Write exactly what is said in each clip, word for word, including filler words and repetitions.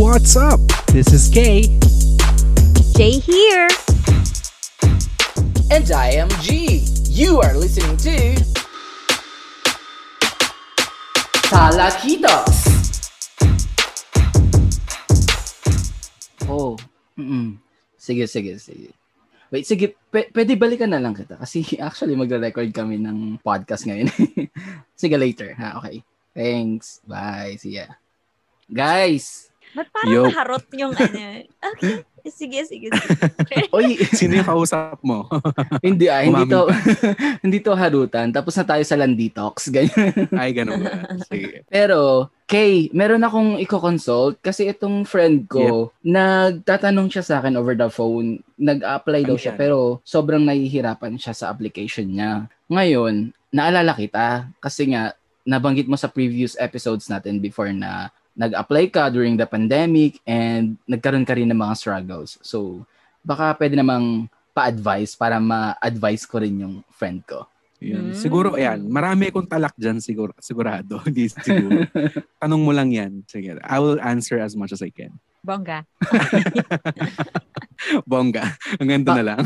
What's up? This is Kay. Jay here. And I am G. You are listening to Tala Kita. Oh, mm-mm. Sige, sige, sige. Wait, sige, p- pwede balikan na lang kita. Kasi actually magre-record kami ng podcast ngayon. Sige, later. Ha, okay. Thanks. Bye. See ya. Guys! Ba't parang maharot yung ano? Okay. Sige, sige, sige. Oy, sino yung kausap mo? Hindi ah. Hindi to, hindi to harutan. Tapos na tayo sa landitox. Ganyan. Ay, ganun ba? Sige. Pero... Kay, meron akong i-consult kasi itong friend ko, yep. Nagtatanong siya sa akin over the phone. Nag-apply daw siya pero sobrang nahihirapan siya sa application niya. Ngayon, naalala kita kasi nga nabanggit mo sa previous episodes natin before na nag-apply ka during the pandemic and nagkaroon ka rin ng mga struggles. So, baka pwede namang pa-advise para ma-advise ko rin yung friend ko. Yan. Mm. Siguro, ayan, marami akong talak dyan siguro, sigurado. Hindi siguro. Tanong mo lang yan. Sige, I will answer as much as I can. Bongga. Bongga. Ang ganda ba- na lang.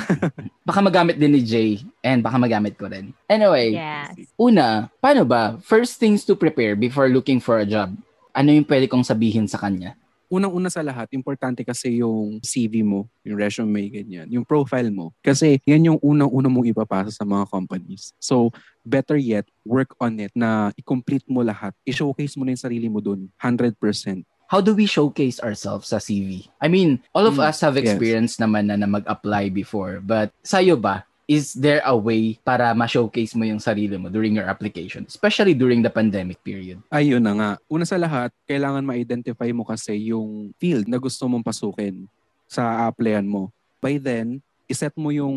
Baka magamit din ni Jay and baka magamit ko rin. Anyway, yes. Una, paano ba? First things to prepare before looking for a job. Ano yung pwede kong sabihin sa kanya? Unang-una sa lahat, importante kasi yung C V mo, yung resume, ganyan, yung profile mo. Kasi yan yung unang-una mong ipapasa sa mga companies. So, better yet, work on it na i-complete mo lahat. I-showcase mo na yung sarili mo dun, one hundred percent. How do we showcase ourselves sa C V? I mean, all of mm, us have experience yes. naman na, na mag-apply before. But sa'yo ba? Is there a way para ma-showcase mo yung sarili mo during your application? Especially during the pandemic period. Ayun na nga. Una sa lahat, kailangan ma-identify mo kasi yung field na gusto mong pasukin sa applyan mo. By then, iset mo yung,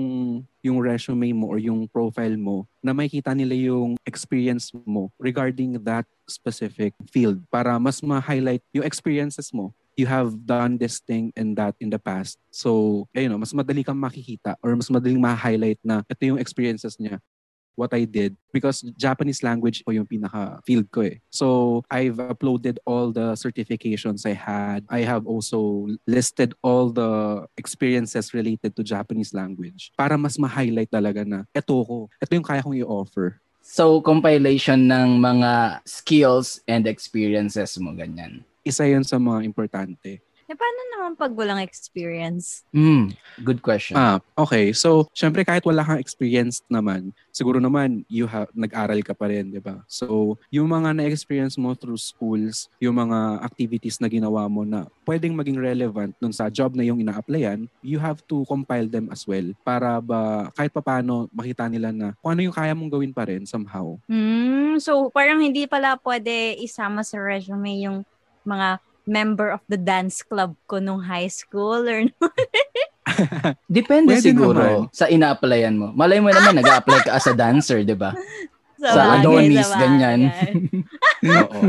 yung resume mo or yung profile mo na makikita nila yung experience mo regarding that specific field para mas ma-highlight yung experiences mo. You have done this thing and that in the past. So, ayun o, mas madali kang makikita or mas madaling ma-highlight na ito yung experiences niya, what I did. Because Japanese language po yung pinaka-field ko eh. So, I've uploaded all the certifications I had. I have also listed all the experiences related to Japanese language para mas ma-highlight talaga na ito ko. Ito yung kaya kong i-offer. So, compilation ng mga skills and experiences mo, ganyan. Isa yun sa mga importante. E paano naman pag walang experience? Mm, good question. Ah, okay. So, syempre kahit wala kang experience naman, siguro naman you have nag-aral ka pa rin, 'di ba? So, yung mga na-experience mo through schools, yung mga activities na ginawa mo na pwedeng maging relevant dun sa job na yung ina-applyan, you have to compile them as well para ba kahit papaano makita nila na kung ano yung kaya mong gawin pa rin somehow. Mm, so parang hindi pala pwede isama sa resume yung mga member of the dance club ko nung high school or depende pwede siguro naman sa ina-applyan mo. Malay mo naman nag-a-apply ka as a dancer, di ba? So, sa Adonis, okay, ganyan. Oo.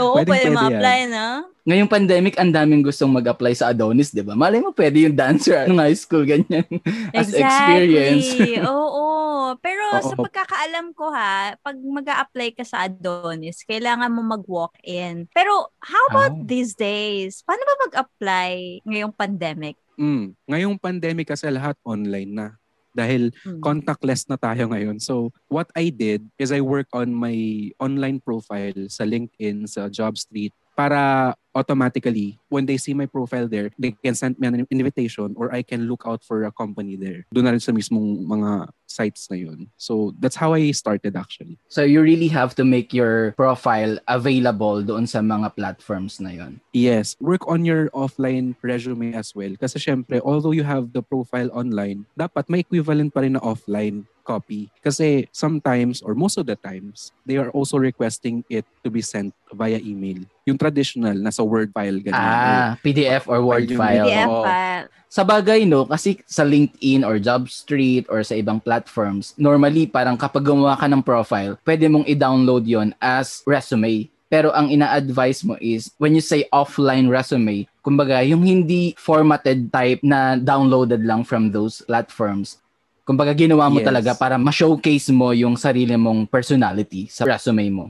Oo, pwede, pwede, pwede ma-apply, no? Ngayong pandemic, ang daming gustong mag-apply sa Adonis, di ba? Malay mo, pwede yung dancer nung high school, ganyan. As exactly. Experience. Oo. Pero oo. Sa pagkakaalam ko ha, pag mag-a-apply ka sa Adonis, kailangan mo mag-walk-in. Pero how about oh. these days? Paano ba mag-apply ngayong pandemic? Mm. Ngayong pandemic kasi lahat online na. Dahil hmm. contactless na tayo ngayon. So, what I did is I work on my online profile sa LinkedIn, sa Jobstreet, para automatically, when they see my profile there, they can send me an invitation or I can look out for a company there. Doon na rin sa mismong mga sites na yun. So, that's how I started actually. So, you really have to make your profile available doon sa mga platforms na yun. Yes. Work on your offline resume as well. Kasi syempre, although you have the profile online, dapat may equivalent pa rin na offline copy. Kasi sometimes or most of the times, they are also requesting it to be sent via email. Yung traditional, nasa Word file. Ganyan. Ah, P D F or Word file. P D F file. Sa bagay, no, kasi sa LinkedIn or Jobstreet or sa ibang platforms, normally parang kapag gumawa ka ng profile, pwede mong i-download yon as resume. Pero ang ina-advise mo is, when you say offline resume, kumbaga yung hindi formatted type na downloaded lang from those platforms, kumbaga ginawa mo yes. talaga para ma-showcase mo yung sarili mong personality sa resume mo.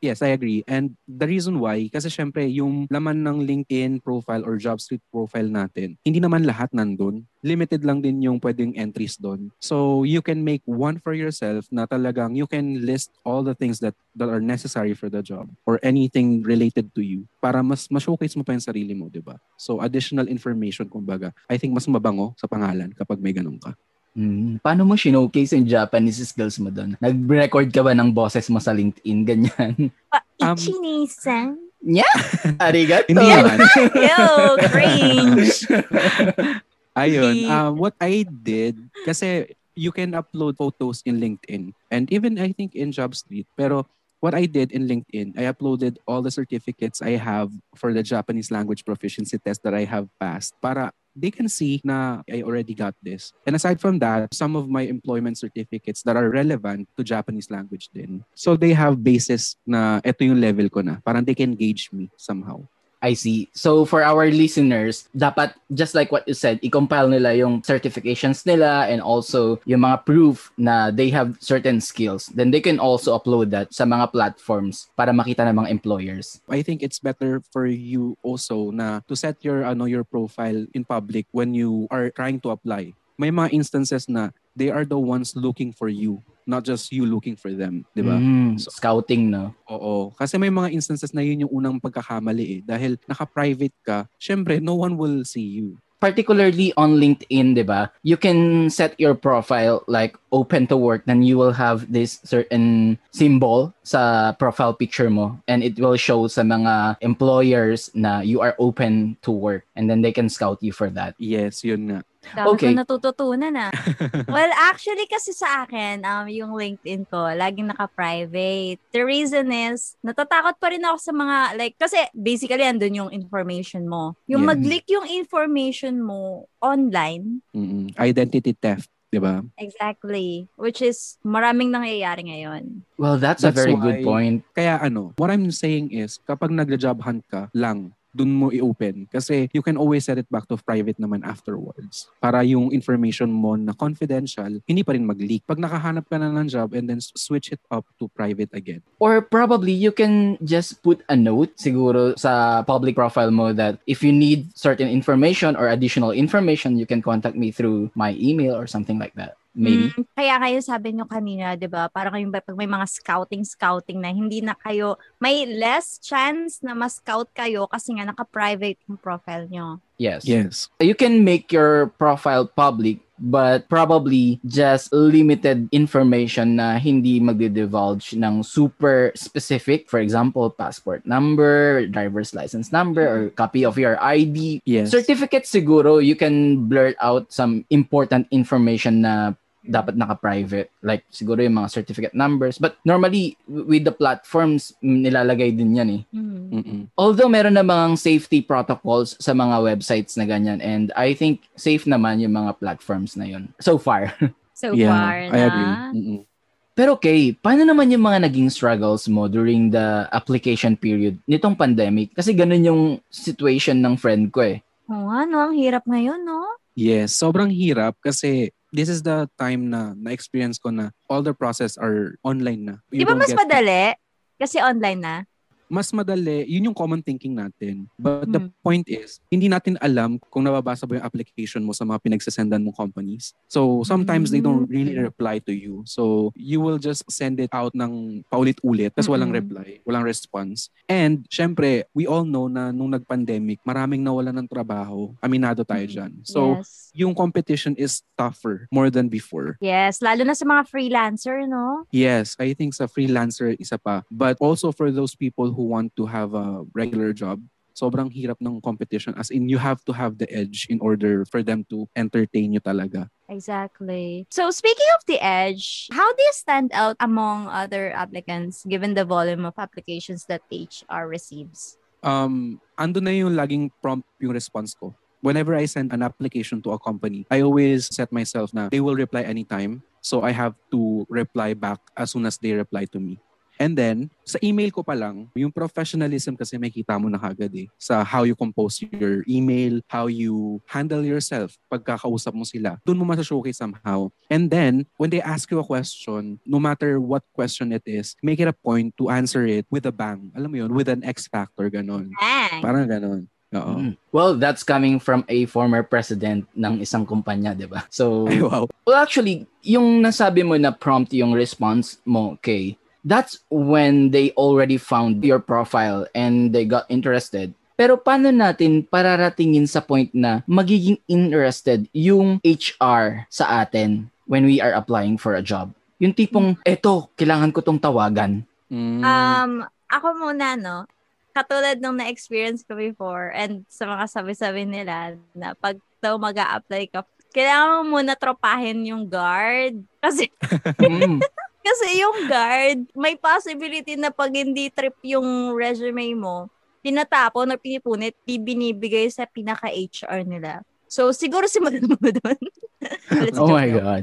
Yes, I agree. And the reason why, kasi syempre yung laman ng LinkedIn profile or Jobstreet profile natin, hindi naman lahat nandun. Limited lang din yung pwedeng entries doon. So you can make one for yourself na talagang you can list all the things that, that are necessary for the job or anything related to you para mas ma-showcase mo pa yung sarili mo, di ba? So additional information, kumbaga. I think mas mabango sa pangalan kapag may ganun ka. Mm. Paano mo showcase yung Japanese skills mo doon? Nag-record ka ba ng boses mo sa LinkedIn? Ganyan. Um, Ichi-ni-san. Yeah. Arigato. Yo, cringe. Ayun. Um, what I did, kasi you can upload photos in LinkedIn and even I think in Jobstreet. Pero what I did in LinkedIn, I uploaded all the certificates I have for the Japanese language proficiency test that I have passed para they can see na I already got this. And aside from that, some of my employment certificates that are relevant to Japanese language din. So they have basis na ito yung level ko na. Parang they can gauge me somehow. I see. So for our listeners, dapat, just like what you said, i-compile nila yung certifications nila and also yung mga proof na they have certain skills. Then they can also upload that sa mga platforms para makita ng mga employers. I think it's better for you also na to set your ano your profile in public when you are trying to apply. May mga instances na they are the ones looking for you, not just you looking for them, di ba? Mm, so, scouting, no? Oo. Kasi may mga instances na yun yung unang pagkakamali eh. Dahil naka-private ka, syempre, no one will see you. Particularly on LinkedIn, di ba? You can set your profile like open to work, then you will have this certain symbol sa profile picture mo and it will show sa mga employers na you are open to work and then they can scout you for that. Yes, yun na. Dami okay. Ko natututunan na. Well, actually kasi sa akin, um, yung LinkedIn ko, laging naka-private. The reason is, natatakot pa rin ako sa mga, like, kasi basically, andun yung information mo. Yung yeah. mag-leak yung information mo online. Mm-mm. Identity theft, di ba? Exactly. Which is, maraming nangyayari ngayon. Well, that's, that's a very why, good point. Kaya ano, what I'm saying is, kapag nag-job hunt ka lang, dun mo i-open. Kasi you can always set it back to private naman afterwards. Para yung information mo na confidential, hindi pa rin mag-leak. Pag nakahanap ka na ng job and then switch it up to private again. Or probably you can just put a note siguro sa public profile mo that if you need certain information or additional information, you can contact me through my email or something like that. Maybe. Mm, kaya kayo sabi nyo kanina, di ba? Parang kayong pag may mga scouting-scouting na hindi na kayo, may less chance na ma-scout kayo kasi nga naka-private yung profile nyo. Yes. Yes. You can make your profile public but probably just limited information na hindi magde-divulge ng super specific. For example, passport number, driver's license number, or copy of your I D. Yes. Certificate siguro, you can blurt out some important information na dapat naka-private. Like, siguro yung mga certificate numbers. But normally, with the platforms, nilalagay din yan eh. Mm-hmm. Although, meron na mga safety protocols sa mga websites na ganyan. And I think, safe naman yung mga platforms na yun. So far. So yeah, far na. I agree. Mm-hmm. Pero okay, paano naman yung mga naging struggles mo during the application period nitong pandemic? Kasi ganun yung situation ng friend ko eh. Oo nga, no? Ang hirap ngayon, no? Yes, sobrang hirap kasi... This is the time na na-experience ko na all the process are online na. You Di ba mas madali? Kasi online na? Mas madali. Yun yung common thinking natin. But hmm. the point is, hindi natin alam kung nababasa ba yung application mo sa mga pinagsasendan mong companies. So, sometimes hmm. they don't really reply to you. So, you will just send it out ng paulit-ulit kasi hmm. walang reply, walang response. And, syempre, we all know na nung nag-pandemic, maraming nawalan ng trabaho. Aminado tayo dyan. So, yes. Yung competition is tougher more than before. Yes, lalo na sa mga freelancer, no? Yes, I think sa freelancer isa pa. But also for those people who want to have a regular job, sobrang hirap ng competition. As in, you have to have the edge in order for them to entertain you talaga. Exactly. So speaking of the edge, how do you stand out among other applicants given the volume of applications that H R receives? Um, ando na yung laging prompt yung response ko. Whenever I send an application to a company, I always set myself na they will reply anytime. So I have to reply back as soon as they reply to me. And then, sa email ko pa lang, yung professionalism kasi makita mo na agad eh. Sa how you compose your email, how you handle yourself pagkakausap mo sila. Doon mo masashowcase somehow. And then, when they ask you a question, no matter what question it is, make it a point to answer it with a bang. Alam mo yun? With an X factor, ganon. Bang. Parang ganon. Uh-oh. Well, that's coming from a former president ng isang kumpanya, di ba? So, Ay, wow. Well, actually, yung nasabi mo na prompt yung response mo, Kay, that's when they already found your profile and they got interested. Pero paano natin pararatingin sa point na magiging interested yung H R sa atin when we are applying for a job? Yung tipong, eto, kailangan ko tong tawagan. Mm. Um, ako muna, no? Katulad nung na-experience ko before and sa mga sabi-sabi nila na pag daw mag-a-apply ka, kailangan mo muna tropahin yung guard. Kasi, mm. kasi yung guard, may possibility na pag hindi trip yung resume mo, tinatapon or pinipunit, binibigay sa pinaka-H R nila. So, siguro simulan mo doon. Oh my God.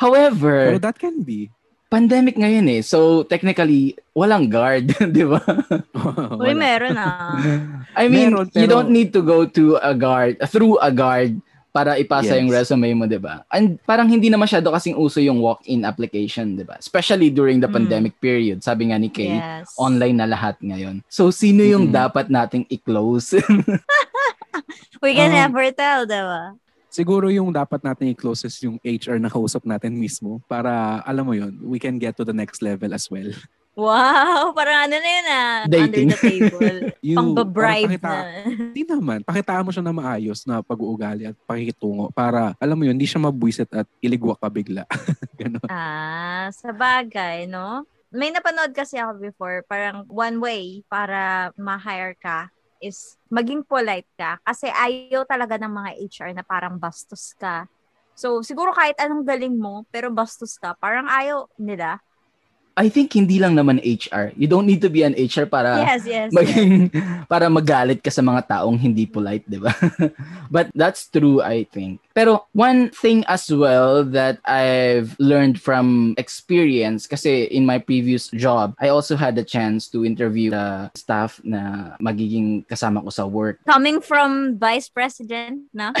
However, well, that can be. Pandemic ngayon eh. So, technically, walang guard, di ba? Uy, meron ah. I mean, meron, pero... you don't need to go to a guard, through a guard, para ipasa yes. yung resume mo, di ba? And parang hindi na masyado kasing uso yung walk-in application, di ba? Especially during the mm. pandemic period. Sabi nga ni Kay, yes. online na lahat ngayon. So, sino yung mm-hmm. dapat nating i-close? We can um, never tell, di ba? Siguro yung dapat natin i-close is yung H R na kausap natin mismo para, alam mo yun, we can get to the next level as well. Wow! Parang ano na yun ah. Dating. Under the table. Pang-bribe na. Hindi naman. Pakitaan mo siya na maayos na pag-uugali at pakikitungo para, alam mo yun, hindi siya mabwisit at iligwa ka bigla. Ganon. Ah, sa bagay, no? May napanood kasi ako before, parang one way para ma-hire ka is maging polite ka kasi ayaw talaga ng mga H R na parang bastos ka. So, siguro kahit anong galing mo, pero bastos ka, parang ayaw nila. I think hindi lang naman H R. You don't need to be an H R para yes, yes, maging, yes. para magalit ka sa mga taong hindi polite, di ba? But that's true, I think. Pero one thing as well that I've learned from experience, kasi in my previous job, I also had the chance to interview the staff na magiging kasama ko sa work. Coming from Vice President, na?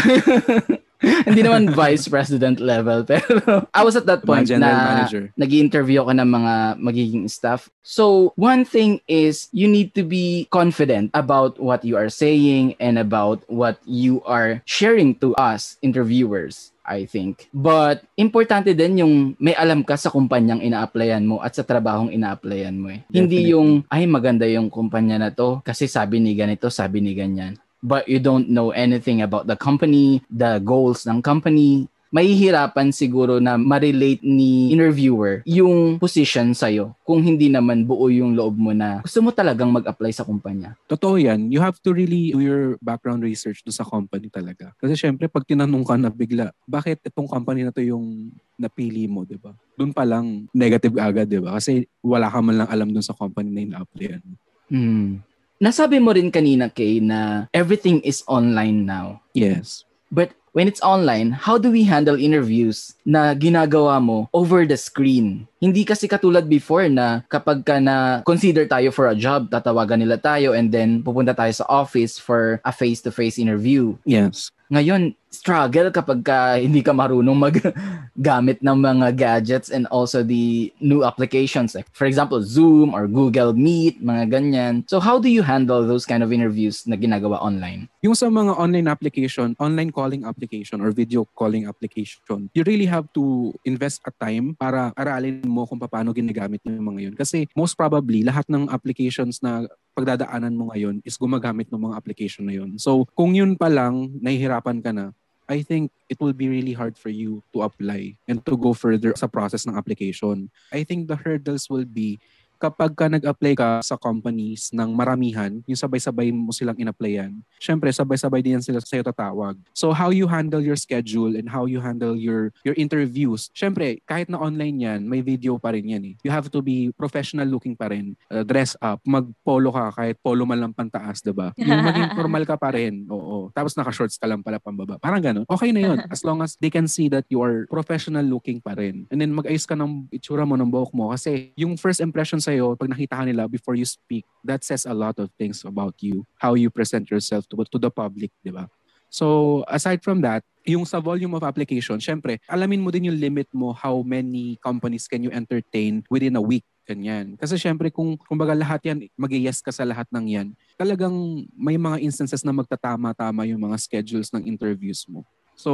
Hindi naman vice president level, pero I was at that point na nag-interview ako ng mga magiging staff. So, one thing is you need to be confident about what you are saying and about what you are sharing to us interviewers, I think. But, importante din yung may alam ka sa kumpanyang ina-applyan mo at sa trabahong ina-applyan mo eh. Hindi yung, ay maganda yung kumpanya na to kasi sabi ni ganito, sabi ni ganyan. But you don't know anything about the company, the goals ng company. Mahihirapan siguro na ma-relate ni interviewer yung position sa'yo kung hindi naman buo yung loob mo na gusto mo talagang mag-apply sa kumpanya. Totoo yan. You have to really do your background research do sa company talaga. Kasi syempre, pag tinanong ka na bigla, bakit itong company na to yung napili mo, di ba? Doon pa lang negative agad, di ba? Kasi wala ka man lang alam doon sa company na ina-applyan. Hmm. Nasabi mo rin kanina, Kay, na everything is online now. Yes. But when it's online, how do we handle interviews na ginagawa mo over the screen? Hindi kasi katulad before na kapag ka na-consider tayo for a job, tatawagan nila tayo and then pupunta tayo sa office for a face-to-face interview. Yes. Ngayon, struggle kapag ka hindi ka marunong maggamit ng mga gadgets and also the new applications. Like, for example, Zoom or Google Meet, mga ganyan. So, how do you handle those kind of interviews na ginagawa online? Yung sa mga online application, online calling application or video calling application, you really have to invest a time para aralin mo kung paano ginagamit yung mga yun. Kasi most probably, lahat ng applications na pagdadaanan mo ngayon is gumagamit ng mga application na yun. So, kung yun pa lang, nahihirapan ka na, I think it will be really hard for you to apply and to go further sa process ng application. I think the hurdles will be kapag ka nag-apply ka sa companies ng maramihan, yung sabay-sabay mo silang in-applyan, syempre sabay-sabay din sila sa'yo tatawag. So how you handle your schedule and how you handle your your interviews, syempre kahit na online yan, may video pa rin yan eh. You have to be professional looking pa rin. Uh, dress up, mag-polo ka kahit polo man lang pantaas, diba? Yung maging formal ka pa rin, oo. Tapos naka-shorts ka lang pala pambaba. Parang ganun. Okay na yun. As long as they can see that you are professional looking pa rin. And then mag-ayos ka ng itsura mo, ng buhok mo. Kasi yung first impression sa'yo, pag nakita ka nila before you speak, that says a lot of things about you, how you present yourself to, to the public, di ba? So, aside from that, yung sa volume of application, syempre, alamin mo din yung limit mo, how many companies can you entertain within a week. Ganyan. Kasi syempre kung kumbaga lahat yan, mag-yes ka sa lahat ng yan, talagang may mga instances na magtatama-tama yung mga schedules ng interviews mo. So,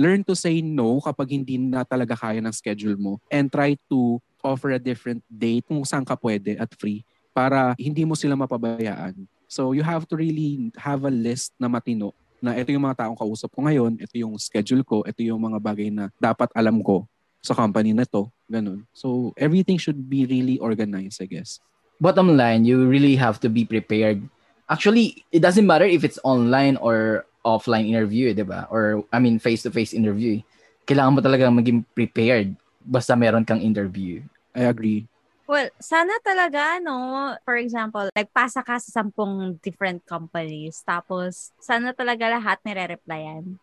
learn to say no kapag hindi na talaga kaya ng schedule mo and try to offer a different date kung saan ka pwede at free para hindi mo sila mapabayaan. So, you have to really have a list na matino na ito yung mga taong kausap ko ngayon, ito yung schedule ko, ito yung mga bagay na dapat alam ko sa company na to, ganun. So, everything should be really organized, I guess. Bottom line, you really have to be prepared. Actually, it doesn't matter if it's online or offline interview, di ba? Or, I mean, face-to-face interview. Kailangan mo talaga maging prepared basta meron kang interview. I agree. Well, sana talaga, no, for example, nagpasa ka sa sampung different companies, tapos sana talaga lahat nire-replyan.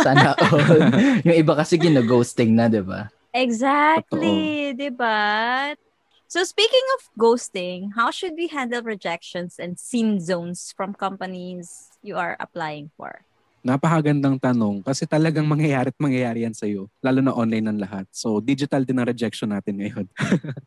Sana all. Yung iba kasi gina-ghosting na, di ba? Exactly, di ba? So speaking of ghosting, how should we handle rejections and scene zones from companies you are applying for? Napakagandang tanong kasi talagang mangyayari at mangyayari yan sa'yo, lalo na online ng lahat. So digital din ang rejection natin ngayon.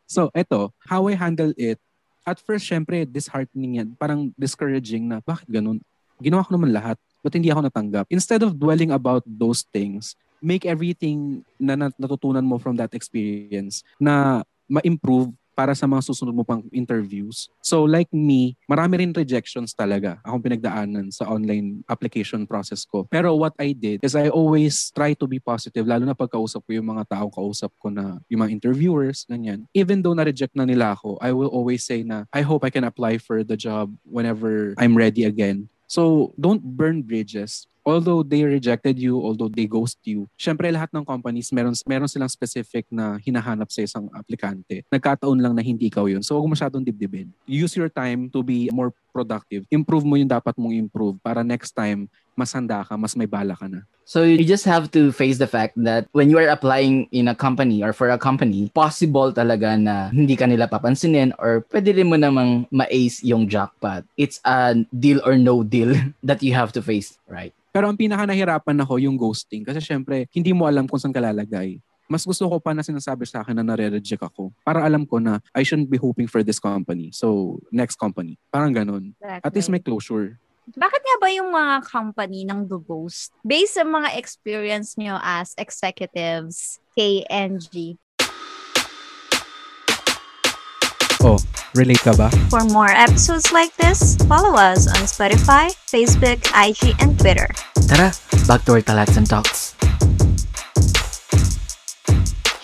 So eto, how I handle it, at first syempre disheartening yan, parang discouraging na bakit ganun? Ginawa ko naman lahat, but hindi ako natanggap. Instead of dwelling about those things, make everything na natutunan mo from that experience na ma-improve para sa mga susunod mo pang interviews. So like me, marami rin rejections talaga akong pinagdaanan sa online application process ko. Pero what I did is I always try to be positive, lalo na pagkausap ko yung mga taong kausap ko na yung mga interviewers, ganyan. Even though na-reject na nila ako, I will always say na, I hope I can apply for the job whenever I'm ready again. So don't burn bridges. Although they rejected you, although they ghost you, syempre lahat ng companies, meron, meron silang specific na hinahanap sa isang aplikante. Nagkataon lang na hindi ikaw yun. So, huwag masyadong dibdibin. Use your time to be more productive. Improve mo yung dapat mong improve para next time, mas handa ka, mas may bala ka na. So, you just have to face the fact that when you are applying in a company or for a company, possible talaga na hindi ka nila papansinin or pwede rin mo namang ma-ace yung jackpot. It's a deal or no deal that you have to face, right? Pero ang pinaka-nahirapan ako yung ghosting kasi syempre hindi mo alam kung saan ka lalagay. Mas gusto ko pa na sinasabi sa akin na nare-reject ako para alam ko na I shouldn't be hoping for this company. So, next company. Parang ganun. Exactly. At least may closure. Bakit nga ba yung mga company nang do-ghost? Based sa mga experience nyo as executives, Kay and G. Oh, relate ka ba? For more episodes like this, follow us on Spotify, Facebook, I G, and Twitter. Tara, back to our Talaksan Talks.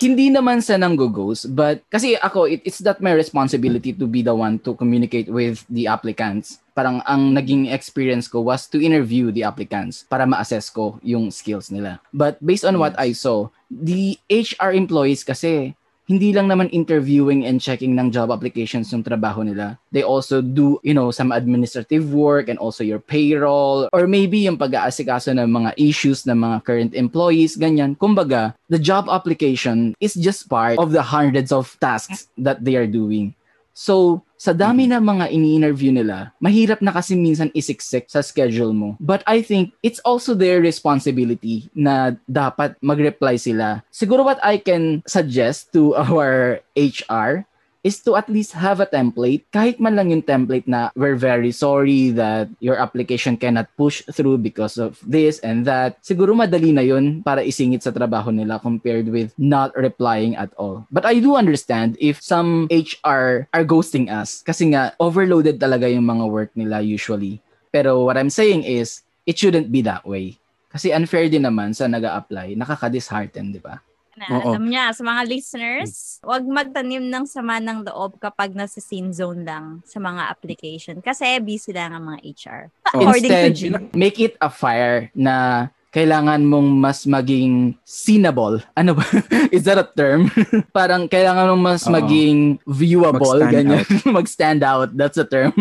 Hindi naman sa nanggo-ghost, but kasi ako, it, it's not my responsibility to be the one to communicate with the applicants. Parang ang naging experience ko was to interview the applicants para ma-assess ko yung skills nila. But based on what I saw, the H R employees kasi, hindi lang naman interviewing and checking ng job applications yung trabaho nila. They also do, you know, some administrative work and also your payroll or maybe yung pag-aasikaso ng mga issues ng mga current employees, ganyan. Kumbaga, the job application is just part of the hundreds of tasks that they are doing. So, sa dami na mga ini-interview nila, mahirap na kasi minsan isiksik sa schedule mo. But I think it's also their responsibility na dapat mag-reply sila. Siguro what I can suggest to our H R is to at least have a template. Kahit man lang yung template na we're very sorry that your application cannot push through because of this and that. Siguro madali na yun para isingit sa trabaho nila compared with not replying at all. But I do understand if some H R are ghosting us kasi nga overloaded talaga yung mga work nila usually. Pero what I'm saying is, it shouldn't be that way. Kasi unfair din naman sa nag-a-apply, nakaka-dishearten, di ba? na Oo. alam niya. Sa mga listeners, huwag magtanim ng sama ng loob kapag nasa scene zone lang sa mga application. Kasi busy lang ang mga H R. According to G. Make it a fire na kailangan mong mas maging seenable. Ano ba? Is that a term? Parang kailangan mong mas Uh-oh. maging viewable. Mag-stand ganyan. Out. Mag-stand out. That's a term.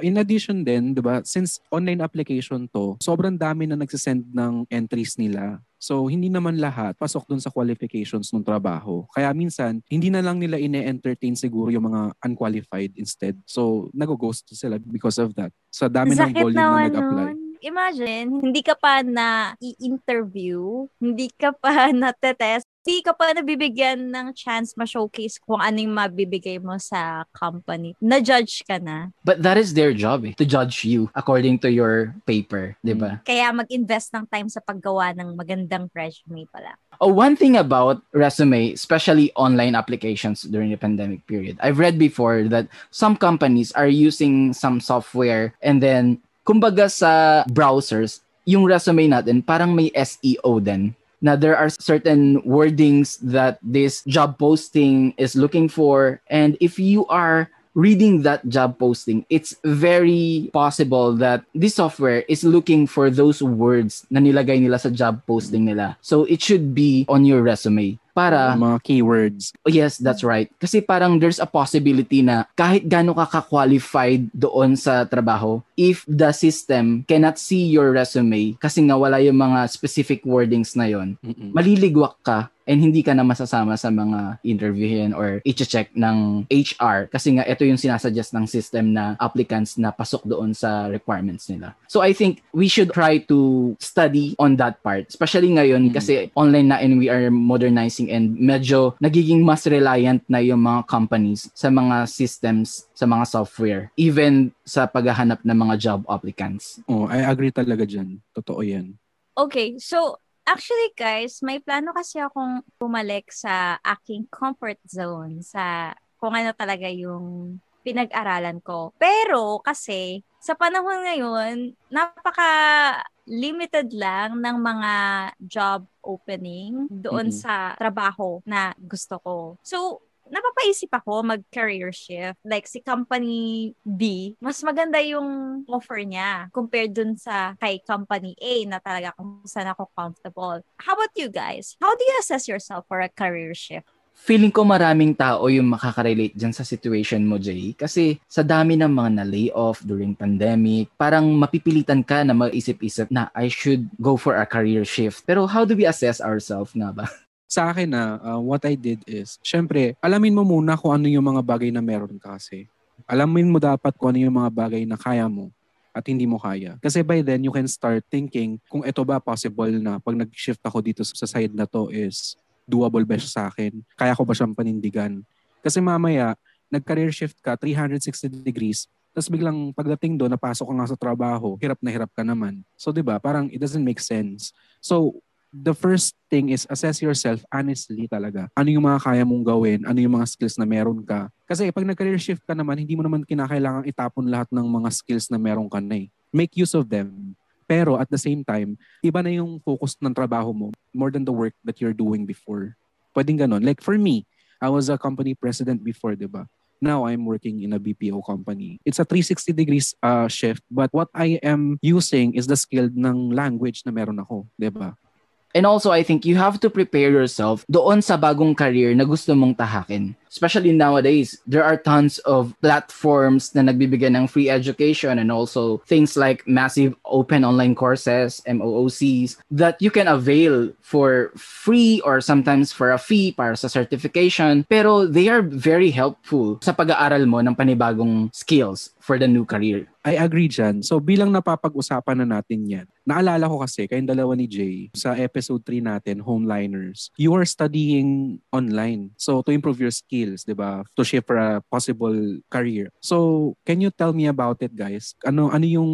In addition din, di ba, since online application to, sobrang dami na nagsisend ng entries nila. So, hindi naman lahat pasok dun sa qualifications ng trabaho. Kaya minsan, hindi na lang nila ine-entertain siguro yung mga unqualified instead. So, nag-ghost sila because of that. So, dami Sakit ng volume na, na nag-apply. Nun. Imagine, hindi ka pa na i-interview, hindi ka pa natetest, hindi ka pa nabibigyan ng chance ma-showcase kung anong mabibigay mo sa company. Na-judge ka na. But that is their job, eh, to judge you according to your paper, di ba? Kaya mag-invest ng time sa paggawa ng magandang resume pala. Oh, one thing about resume, especially online applications during the pandemic period, I've read before that some companies are using some software and then kumbaga sa browsers, yung resume natin parang may S E O din. Na there are certain wordings that this job posting is looking for. And if you are reading that job posting, it's very possible that this software is looking for those words na nilagay nila sa job posting nila. So it should be on your resume. Para mga keywords. Yes, that's right. Kasi parang there's a possibility na kahit gaano ka ka-qualified doon sa trabaho, if the system cannot see your resume kasi nga wala yung mga specific wordings na yon, mm-mm, maliligwak ka and hindi ka na masasama sa mga interviewin or i-check ng H R kasi nga ito yung sinasuggest ng system na applicants na pasok doon sa requirements nila. So I think we should try to study on that part. Especially ngayon, mm-hmm, kasi online na and we are modernizing and medyo nagiging mas reliant na yung mga companies sa mga systems, sa mga software, even sa paghahanap ng mga job applicants. Oh, I agree talaga dyan. Totoo yan. Okay, so actually guys, may plano kasi akong pumalik sa aking comfort zone, sa kung ano talaga yung pinag-aralan ko. Pero kasi sa panahon ngayon, napaka limited lang ng mga job opening doon, mm-hmm, sa trabaho na gusto ko. So, napapaisip ako mag-career shift. Like, si company B, mas maganda yung offer niya compared dun sa kay company A na talaga kung saan ako comfortable. How about you guys? How do you assess yourself for a career shift? Feeling ko maraming tao yung makakarelate dyan sa situation mo, Jay. Kasi sa dami ng mga na-layoff during pandemic, parang mapipilitan ka na mag-isip-isip na I should go for a career shift. Pero how do we assess ourselves nga ba? Sa akin na, uh, what I did is, syempre, alamin mo muna kung ano yung mga bagay na meron ka kasi. Alamin mo dapat kung ano yung mga bagay na kaya mo at hindi mo kaya. Kasi by then, you can start thinking kung ito ba possible na pag nag-shift ako dito sa side na to is doable ba siya sa akin? Kaya ko ba siyang panindigan? Kasi mamaya, nag-career shift ka three hundred sixty degrees, tapos biglang pagdating doon, napasok ka nga sa trabaho, hirap na hirap ka naman. So, di ba? Parang it doesn't make sense. So, the first thing is assess yourself honestly talaga. Ano yung mga kaya mong gawin? Ano yung mga skills na meron ka? Kasi pag nag-career shift ka naman, hindi mo naman kinakailangan itapon lahat ng mga skills na meron ka na eh. Make use of them. Pero at the same time, iba na yung focus ng trabaho mo more than the work that you're doing before. Pwedeng ganon. Like for me, I was a company president before, di ba? Now I'm working in a B P O company. It's a three hundred sixty degrees uh, shift, but what I am using is the skill ng language na meron ako, di ba? And also, I think you have to prepare yourself doon sa bagong career na gusto mong tahakin. Especially nowadays, there are tons of platforms na nagbibigay ng free education and also things like massive open online courses, M O O Cs, that you can avail for free or sometimes for a fee para sa certification. Pero they are very helpful sa pag-aaral mo ng panibagong skills for the new career. I agree dyan. So bilang napapag-usapan na natin yan, naalala ko kasi kayong dalawa ni Jay sa episode three natin, Homeliners, you are studying online. So to improve your skills, di ba? To shape a possible career. So can you tell me about it, guys? Ano, ano yung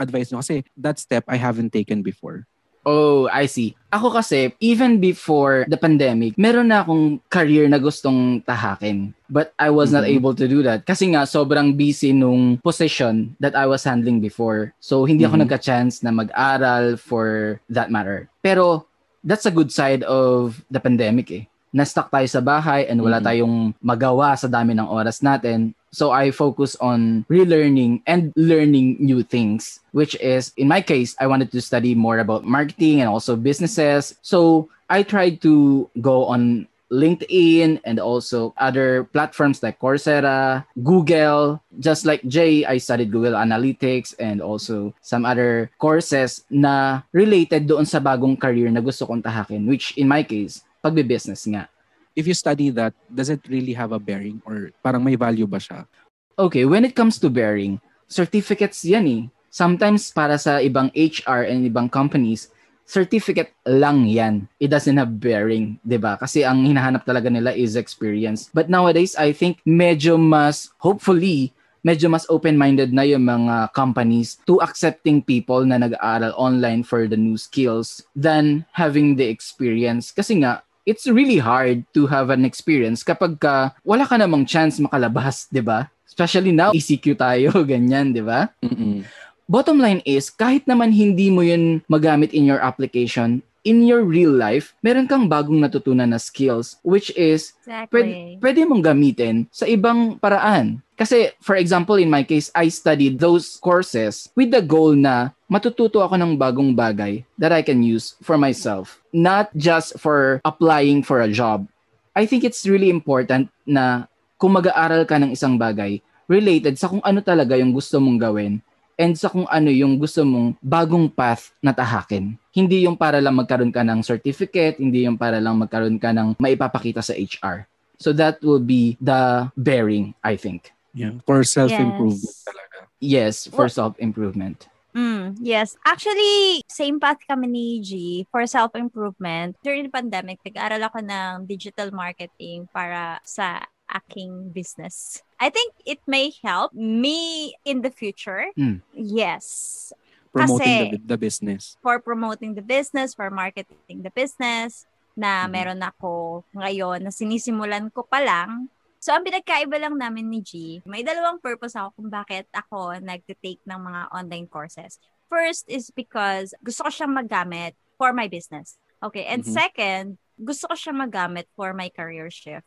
advice nyo? Kasi that step I haven't taken before. Oh, I see. Ako kasi, even before the pandemic, meron na akong career na gustong tahakin. But I was mm-hmm. not able to do that. Kasi nga, sobrang busy nung position that I was handling before. So, hindi mm-hmm. ako nagka-chance na mag-aral for that matter. Pero, that's a good side of the pandemic eh. na-stuck tayo sa bahay and wala tayong magawa sa dami ng oras natin. So I focus on relearning and learning new things, which is, in my case, I wanted to study more about marketing and also businesses. So I tried to go on LinkedIn and also other platforms like Coursera, Google. Just like Jay, I studied Google Analytics and also some other courses na related doon sa bagong career na gusto kong tahakin, which in my case, pagbe-business nga. If you study that, does it really have a bearing or parang may value ba siya? Okay, when it comes to bearing, certificates yan eh. Sometimes para sa ibang H R and ibang companies, certificate lang yan. It doesn't have bearing, diba? Kasi ang hinahanap talaga nila is experience. But nowadays, I think medyo mas, hopefully, medyo mas open-minded na yung mga companies to accepting people na nag-aaral online for the new skills than having the experience. Kasi nga, it's really hard to have an experience kapag ka wala ka namang chance makalabas, di ba? Especially now, E C Q tayo, ganyan, di ba? Mm-mm. Bottom line is, kahit naman hindi mo yun magamit in your application, in your real life, meron kang bagong natutunan na skills, which is, exactly. pwede, pwede mong gamitin sa ibang paraan. Kasi, for example, in my case, I studied those courses with the goal na matututo ako ng bagong bagay that I can use for myself, not just for applying for a job. I think it's really important na kung mag-aaral ka ng isang bagay, related sa kung ano talaga yung gusto mong gawin, and sa kung ano yung gusto mong bagong path na tahakin. Hindi yung para lang magkaroon ka ng certificate, hindi yung para lang magkaroon ka ng maipapakita sa H R. So that will be the bearing, I think. Yeah, for self-improvement yes. talaga. Yes, for well, self-improvement. Mm, yes. Actually, same path kami ni G for self-improvement. During the pandemic, nag-aral ako ng digital marketing para sa aking business. I think it may help me in the future. Mm. Yes. Promoting the, the business. For promoting the business, for marketing the business na mm. meron ako ngayon na sinisimulan ko pa lang. So, ang pinagkaiba lang namin ni G, may dalawang purpose ako kung bakit ako nag-take ng mga online courses. First is because gusto ko siyang magamit for my business. Okay. And mm-hmm. second, gusto ko siyang magamit for my career shift.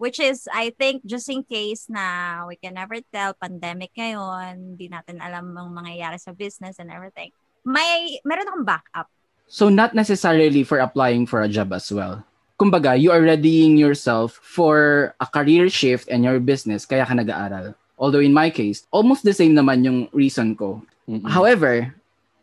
Which is, I think, just in case na we can never tell, pandemic ngayon, di natin alam ang mangyayari sa business and everything. May, meron akong backup. So not necessarily for applying for a job as well. Kumbaga, you are readying yourself for a career shift and your business, kaya ka nag-aaral. Although in my case, almost the same naman yung reason ko. Mm-hmm. However,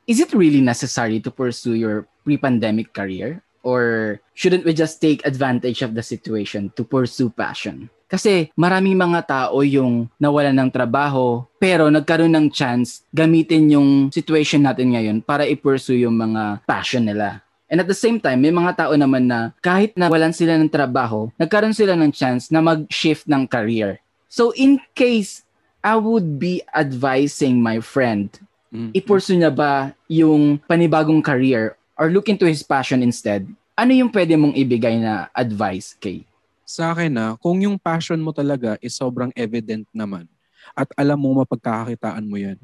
is it really necessary to pursue your pre-pandemic career? Or shouldn't we just take advantage of the situation to pursue passion? Kasi maraming mga tao yung nawalan ng trabaho pero nagkaroon ng chance gamitin yung situation natin ngayon para i-pursue yung mga passion nila. And at the same time, may mga tao naman na kahit nawalan sila ng trabaho, nagkaroon sila ng chance na mag-shift ng career. So in case, I would be advising my friend, mm-hmm. i-pursue niya ba yung panibagong career or look into his passion instead? Ano yung pwede mong ibigay na advice, Kay? Sa akin na, kung yung passion mo talaga is sobrang evident naman at alam mo mapagkakakitaan mo yan,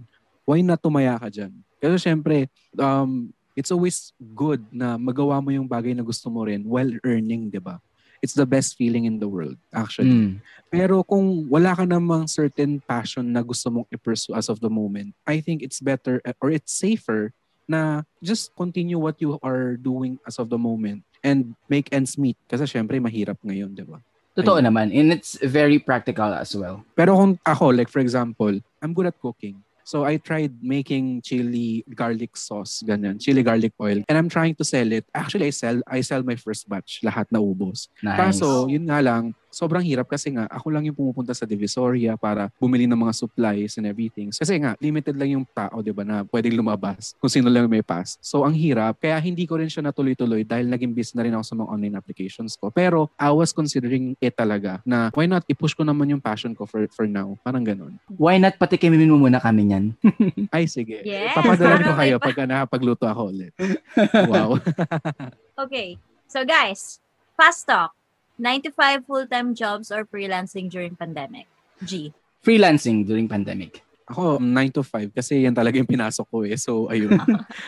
why not tumaya ka dyan? Kasi syempre, um, it's always good na magawa mo yung bagay na gusto mo rin while earning, di ba? It's the best feeling in the world, actually. Mm. Pero kung wala ka namang certain passion na gusto mong i-pursue as of the moment, I think it's better or it's safer na just continue what you are doing as of the moment and make ends meet. Kasi syempre, mahirap ngayon, di ba? Totoo Ayun. Naman. And it's very practical as well. Pero kung ako, like for example, I'm good at cooking. So I tried making chili garlic sauce, ganyan, chili garlic oil. And I'm trying to sell it. Actually, I sell I sell my first batch. Lahat na ubos. Nice. Kaso, yun nga lang, sobrang hirap kasi nga, ako lang yung pumupunta sa Divisoria para bumili ng mga supplies and everything. Kasi nga, limited lang yung tao, di ba, na pwedeng lumabas kung sino lang may pass. So, ang hirap. Kaya hindi ko rin siya natuloy-tuloy dahil naging busy na rin ako sa mga online applications ko. Pero, I was considering it talaga na why not, i-push ko naman yung passion ko for for now. Parang ganun. Why not, patikimin mo muna kami niya? Ay, sige. Yes, papadalan ko kayo pag nakapagluto ako ulit. Wow. Okay. So guys, fast talk. nine to five full-time jobs or freelancing during pandemic? G. Freelancing during pandemic. ako, nine to five kasi yan talaga yung pinasok ko eh. So, ayun.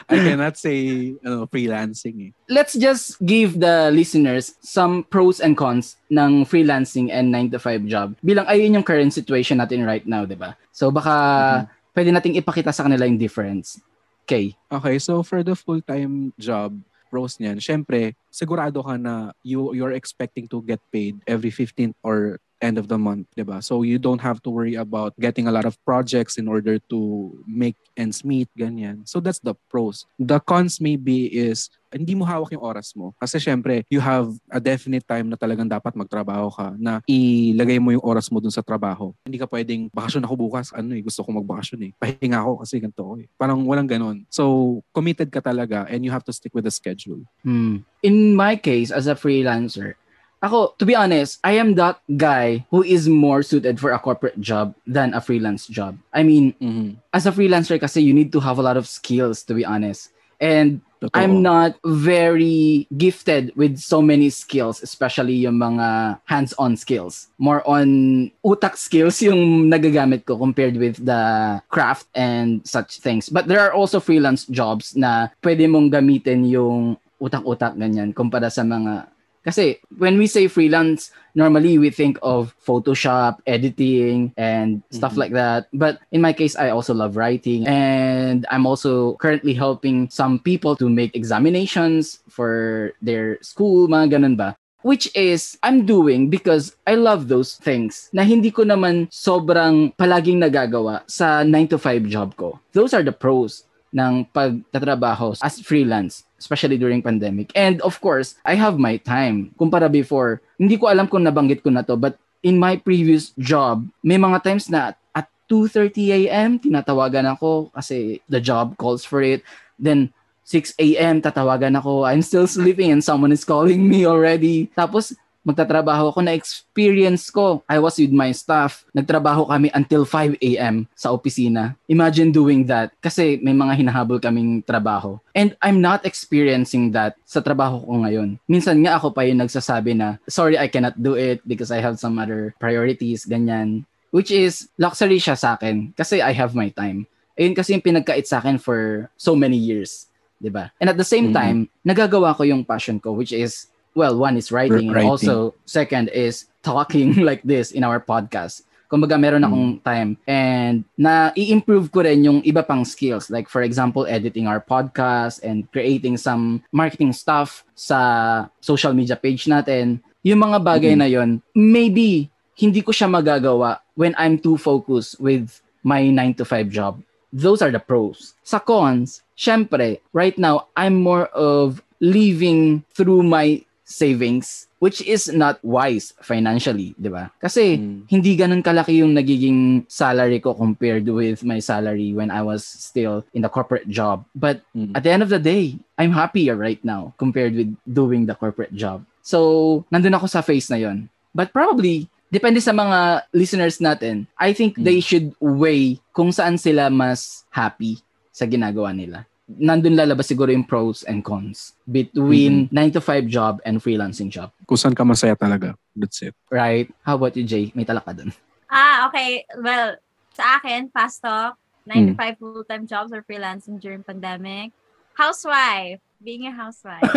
I cannot say ano, freelancing eh. Let's just give the listeners some pros and cons ng freelancing and nine to five job. Bilang ayun yung current situation natin right now, di ba? So, baka mm-hmm. pwede nating ipakita sa kanila yung difference. Okay. Okay, so for the full-time job, pros niyan, syempre, sigurado ka na you you're expecting to get paid every fifteenth or end of the month, diba? So you don't have to worry about getting a lot of projects in order to make ends meet, ganyan. So that's the pros. The cons maybe is hindi mo hawak yung oras mo. Kasi syempre, you have a definite time na talagang dapat magtrabaho ka na ilagay mo yung oras mo dun sa trabaho. Hindi ka pwedeng, bakasyon ako bukas, ano eh, gusto ko magbakasyon eh. Pahinga ako kasi ganito ko eh. Parang walang ganon. So, committed ka talaga and you have to stick with the schedule. Hmm. In my case, as a freelancer, ako, to be honest, I am that guy who is more suited for a corporate job than a freelance job. I mean, mm-hmm. as a freelancer kasi you need to have a lot of skills, to be honest. And Totoo. I'm not very gifted with so many skills, especially yung mga hands-on skills. More on utak skills yung nagagamit ko compared with the craft and such things. But there are also freelance jobs na pwede mong gamitin yung utak-utak ganyan kumpara sa mga... Kasi when we say freelance, normally we think of Photoshop, editing, and stuff mm-hmm. like that. But in my case, I also love writing. And I'm also currently helping some people to make examinations for their school, mga ganun ba. Which is, I'm doing because I love those things na hindi ko naman sobrang palaging nagagawa sa nine to five job ko. Those are the pros ng pagtatrabaho as freelance, especially during pandemic. And of course, I have my time. Kumpara before, hindi ko alam kung nabanggit ko na to, but in my previous job, may mga times na at two thirty a.m. tinatawagan ako kasi the job calls for it. Then six a.m. tatawagan ako. I'm still sleeping and someone is calling me already. Tapos magtatrabaho ako, na experience ko. I was with my staff. Nagtrabaho kami until five a.m. sa opisina. Imagine doing that kasi may mga hinahabol kaming trabaho. And I'm not experiencing that sa trabaho ko ngayon. Minsan nga ako pa yung nagsasabi na, sorry, I cannot do it because I have some other priorities, ganyan. Which is, luxury siya sa akin kasi I have my time. Ayun kasi yung pinagkait sa akin for so many years, diba? And at the same mm-hmm. time, nagagawa ko yung passion ko, which is, well, one is writing, writing and also second is talking like this in our podcast. Kumbaga meron akong mm. time and na-i-improve ko rin yung iba pang skills. Like for example, editing our podcast and creating some marketing stuff sa social media page natin. Yung mga bagay mm. na yon, maybe hindi ko siya magagawa when I'm too focused with my nine to five job. Those are the pros. Sa cons, syempre, right now, I'm more of living through my savings, which is not wise financially, di ba? Kasi mm. hindi ganun kalaki yung nagiging salary ko compared with my salary when I was still in the corporate job. But mm. at the end of the day, I'm happier right now compared with doing the corporate job. So, nandun ako sa phase na yon. But probably, depende sa mga listeners natin, I think mm. they should weigh kung saan sila mas happy sa ginagawa nila. Nandun lalabas siguro yung pros and cons between mm-hmm. nine to five job and freelancing job. Kung saan ka masaya talaga. That's it. Right. How about you, Jay? May tala ka dun. Ah, okay. Well, sa akin, fast talk, nine mm. to five full-time jobs or freelancing during pandemic. Housewife. Being a housewife.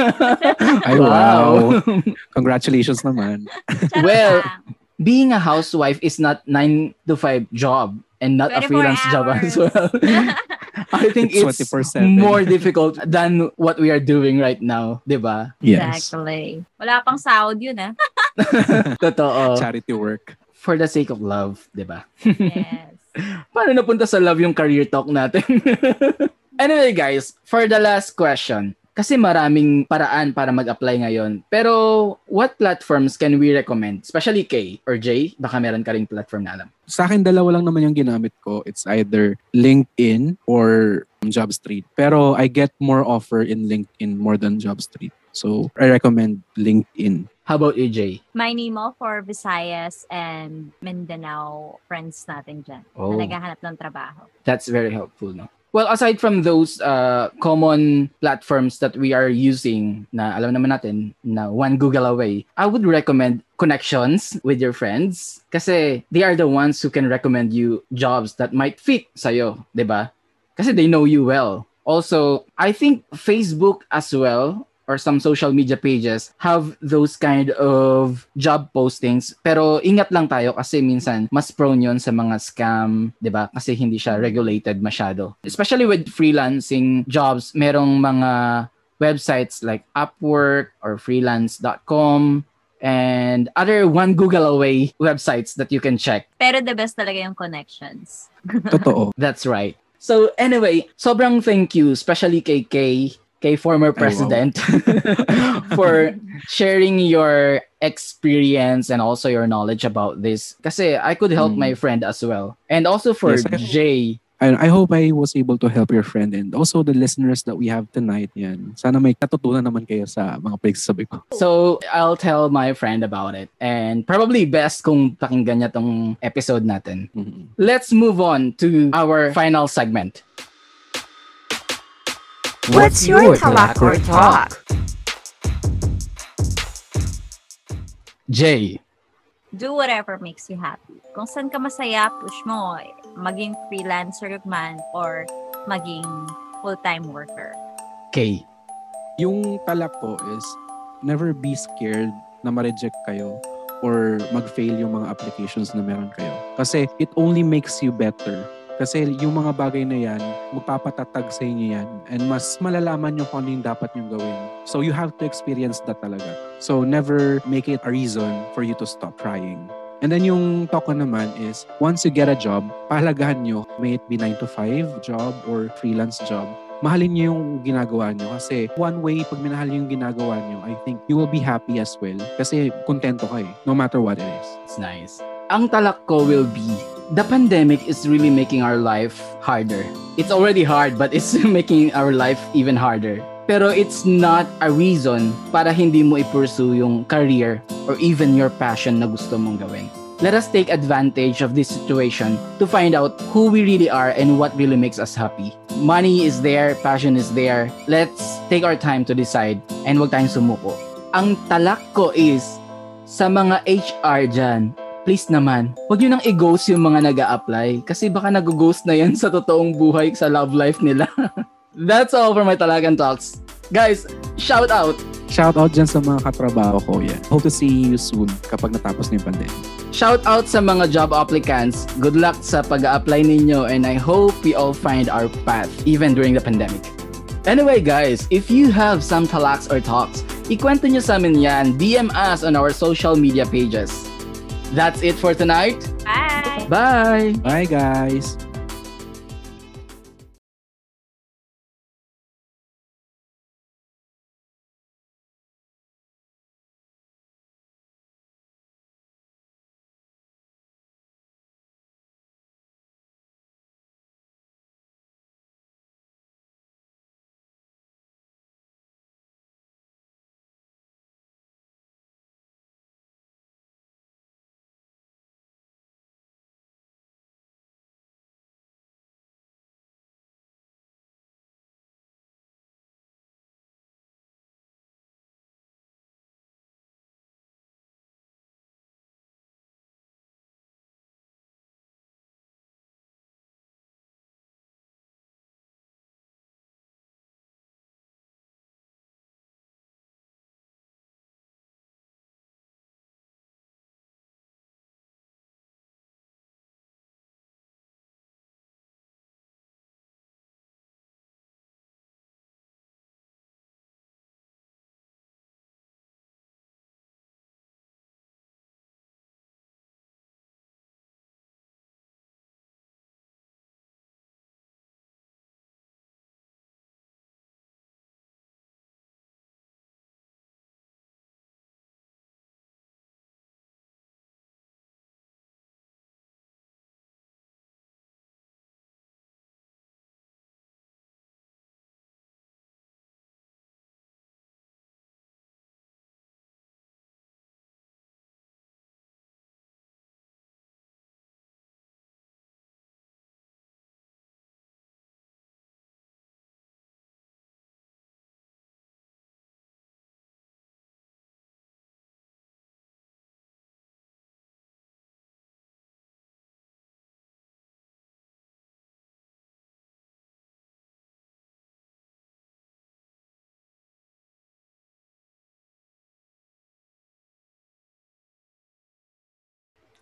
Ay, wow. Congratulations naman. Well, being a housewife is not nine to five job and not a freelance hours. Job as well. I think it's, it's more difficult than what we are doing right now, diba? Yes. Exactly. Wala pang sahod yun, ah. Totoo. Charity work. For the sake of love, diba? Yes. Paano napunta sa love yung career talk natin? Anyway, guys, for the last question, kasi maraming paraan para mag-apply ngayon. Pero what platforms can we recommend? Especially Kay or Jay, baka meron ka ring platform na alam. Sa akin, dalawa lang naman yung ginamit ko. It's either LinkedIn or Jobstreet. Pero I get more offer in LinkedIn more than Jobstreet. So I recommend LinkedIn. How about you, Jay? My name all for Visayas and Mindanao friends natin dyan. Oh. Na naghahanap ng trabaho. That's very helpful, no? Well, aside from those uh, common platforms that we are using na alam naman natin na one Google away, I would recommend connections with your friends kasi they are the ones who can recommend you jobs that might fit sa'yo, di ba? Kasi they know you well. Also, I think Facebook as well or some social media pages have those kind of job postings. Pero ingat lang tayo kasi minsan mas prone yun sa mga scam, di ba? Kasi hindi siya regulated masyado. Especially with freelancing jobs, merong mga websites like Upwork or freelance dot com and other one Google away websites that you can check. Pero the best talaga yung connections. Totoo. That's right. So anyway, sobrang thank you, especially kay Kay. Kay former president, oh, wow. for sharing your experience and also your knowledge about this. Kasi I could help mm. my friend as well. And also for yes, Jay. I, I hope I was able to help your friend and also the listeners that we have tonight. Yan. Sana may katutunan naman kayo sa mga pagsasabi ko. So I'll tell my friend about it. And probably best kung pakinggan niya tong episode natin. Mm-hmm. Let's move on to our final segment. What's, What's your talak or talk? Jay. Do whatever makes you happy. Kung saan ka masaya, push mo. Maging freelancer man or maging full-time worker. Okay. Yung talak ko is never be scared na ma-reject kayo or mag-fail yung mga applications na meron kayo. Kasi it only makes you better. Kasi yung mga bagay na yan, magpapatatag sa inyo yan. And mas malalaman nyo kung ano yung dapat nyo gawin. So you have to experience that talaga. So never make it a reason for you to stop trying. And then yung talk ko naman is, once you get a job, pahalagahan nyo. May it be nine to five job or freelance job. Mahalin nyo yung ginagawa nyo. Kasi one way, pag minahal nyo yung ginagawa nyo, I think you will be happy as well. Kasi kontento ka eh, no matter what it is. It's nice. Ang talak ko will be, the pandemic is really making our life harder. It's already hard, but it's making our life even harder. Pero it's not a reason para hindi mo i-pursue yung career or even your passion na gusto mong gawin. Let us take advantage of this situation to find out who we really are and what really makes us happy. Money is there, passion is there. Let's take our time to decide and huwag tayong sumuko. Ang talak ko is, sa mga H R dyan, please naman, huwag nyo nang i-ghost yung mga nag-a-apply kasi baka nag-ghost na yan sa totoong buhay, sa love life nila. That's all for my Talagang Talks. Guys, shout out! Shout out dyan sa mga katrabaho ko. Yeah. Hope to see you soon kapag natapos na yung pandemic. Shout out sa mga job applicants. Good luck sa pag-a-apply ninyo and I hope we all find our path even during the pandemic. Anyway guys, if you have some talaks or talks, ikwento nyo sa amin yan. D M us on our social media pages. That's it for tonight. Bye. Bye. Bye, guys.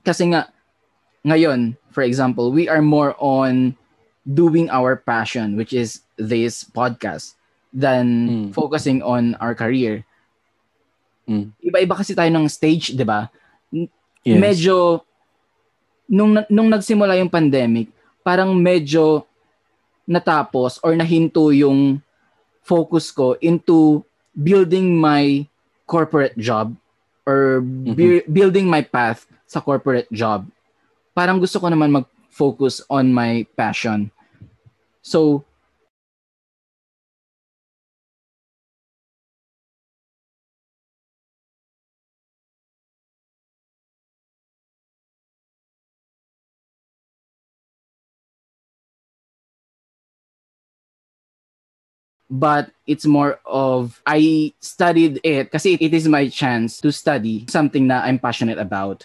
Kasi nga, ngayon, for example, we are more on doing our passion, which is this podcast, than mm. focusing on our career. Mm. Iba-iba kasi tayo ng stage, di ba? Yes. Medyo, nung, nung nagsimula yung pandemic, parang medyo natapos or nahinto yung focus ko into building my corporate job or bu- mm-hmm. building my path sa corporate job. Parang gusto ko naman mag-focus on my passion. So, but it's more of I studied it kasi it is my chance to study something na I'm passionate about.